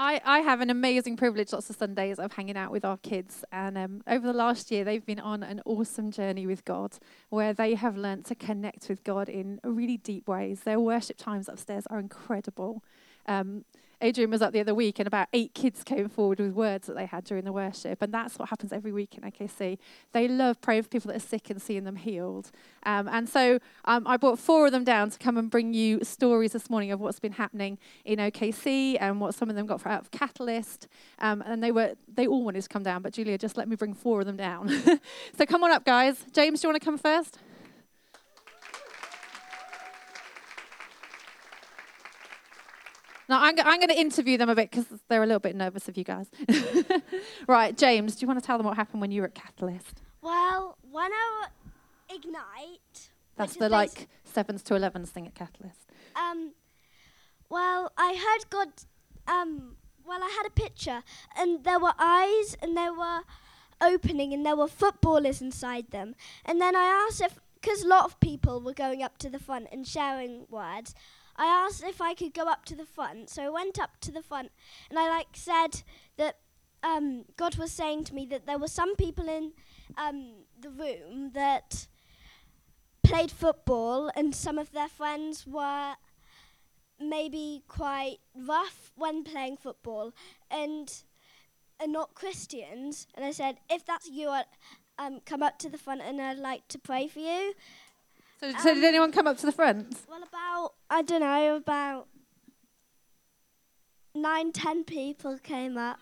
I have an amazing privilege lots of Sundays of hanging out with our kids. And over the last year, they've been on an awesome journey with God, where they have learnt to connect with God in really deep ways. Their worship times upstairs are incredible. Adrian was up the other week, and about 8 kids came forward with words that they had during the worship, and that's what happens every week in OKC. They love praying for people that are sick and seeing them healed. And so I brought 4 of them down to come and bring you stories this morning of what's been happening in OKC and what some of them got out of Catalyst. And they all wanted to come down, but Julia just let me bring 4 of them down. So come on up, guys. James, do you want to come first? Now, I'm going to interview them a bit because they're a little bit nervous of you guys. Right, James, do you want to tell them what happened when you were at Catalyst? Well, when I was Ignite... That's the, like, 7s to 11s thing at Catalyst. Well, I heard God... I had a picture, and there were eyes, and there were opening, and there were footballers inside them. And then I asked if... Because a lot of people were going up to the front and sharing words... I asked if I could go up to the front, so I went up to the front, and I said that God was saying to me that there were some people in the room that played football, and some of their friends were maybe quite rough when playing football, and are not Christians. And I said, if that's you, come up to the front, and I'd like to pray for you. So did anyone come up to the front? Well, about 9-10 people came up.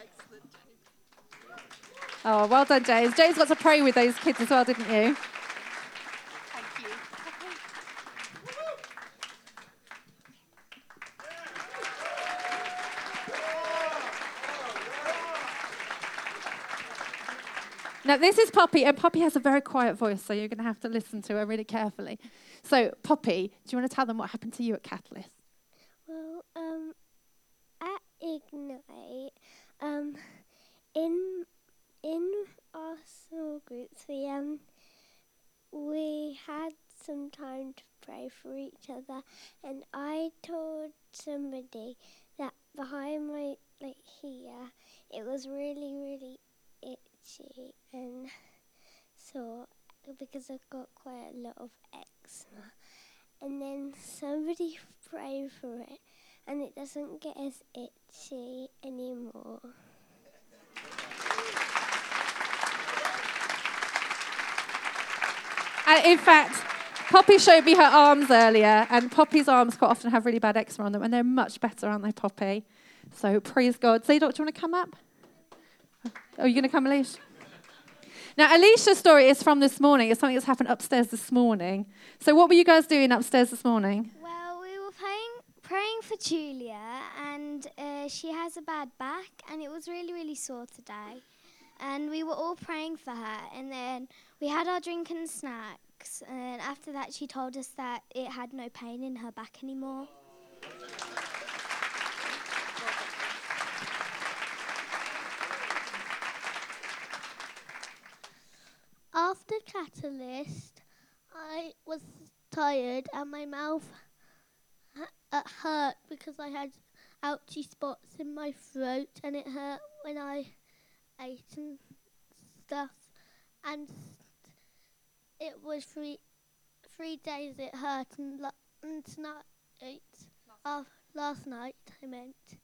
Excellent. Oh, well done, James. James got to pray with those kids as well, didn't you? Thank you. Now, this is Poppy, and Poppy has a very quiet voice, so you're going to have to listen to her really carefully. So, Poppy, do you want to tell them what happened to you at Catalyst? Well, at Ignite, in our small groups, we had some time to pray for each other, and I told somebody that behind my, here, it was really, really itchy and sore because I've got quite a lot of eczema, and then somebody prayed for it and it doesn't get as itchy anymore. And in fact, Poppy showed me her arms earlier, and Poppy's arms quite often have really bad eczema on them, and they're much better, aren't they, Poppy? So praise God. Zadok, do you want to come up? Oh, you're going to come, Alicia? Now, Alicia's story is from this morning. It's something that's happened upstairs this morning. So what were you guys doing upstairs this morning? Well, we were praying for Julia, and she has a bad back, and it was really, really sore today. And we were all praying for her, and then we had our drink and snacks, and after that she told us that it had no pain in her back anymore. After Catalyst, I was tired and my mouth hurt because I had ouchy spots in my throat, and it hurt when I ate and stuff. And it was three days it hurt, and last night I meant.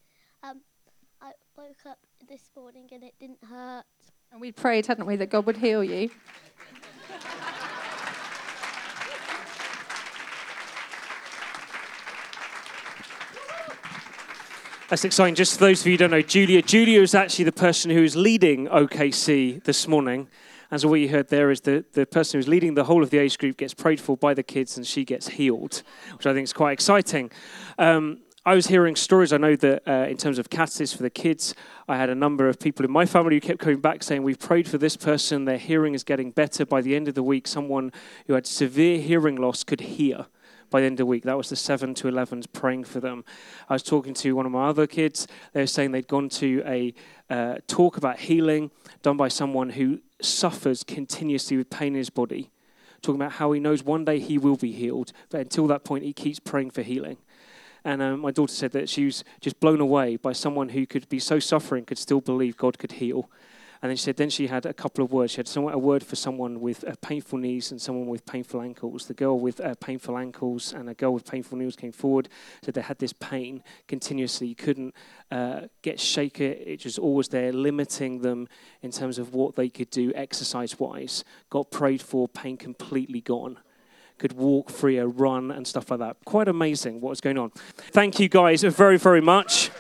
I woke up this morning and it didn't hurt. And we prayed, hadn't we, that God would heal you. That's exciting. Just for those of you who don't know, Julia is actually the person who is leading OKC this morning. And so what you heard there is the person who's leading the whole of the age group gets prayed for by the kids, and she gets healed, which I think is quite exciting. I was hearing stories. I know that in terms of Catalyst for the kids, I had a number of people in my family who kept coming back saying, we've prayed for this person, their hearing is getting better. By the end of the week, someone who had severe hearing loss could hear by the end of the week. That was the 7 to 11s praying for them. I was talking to one of my other kids. They were saying they'd gone to a talk about healing done by someone who suffers continuously with pain in his body, talking about how he knows one day he will be healed, but until that point, he keeps praying for healing. And my daughter said that she was just blown away by someone who could be so suffering, could still believe God could heal. And then she said, then she had a couple of words. She had a word for someone with painful knees and someone with painful ankles. The girl with painful ankles and a girl with painful knees came forward, said they had this pain continuously. You couldn't get shake it. It was always there, limiting them in terms of what they could do exercise-wise. Got prayed for, pain completely gone. Could walk, free, run, and stuff like that. Quite amazing what was going on. Thank you guys very, very much.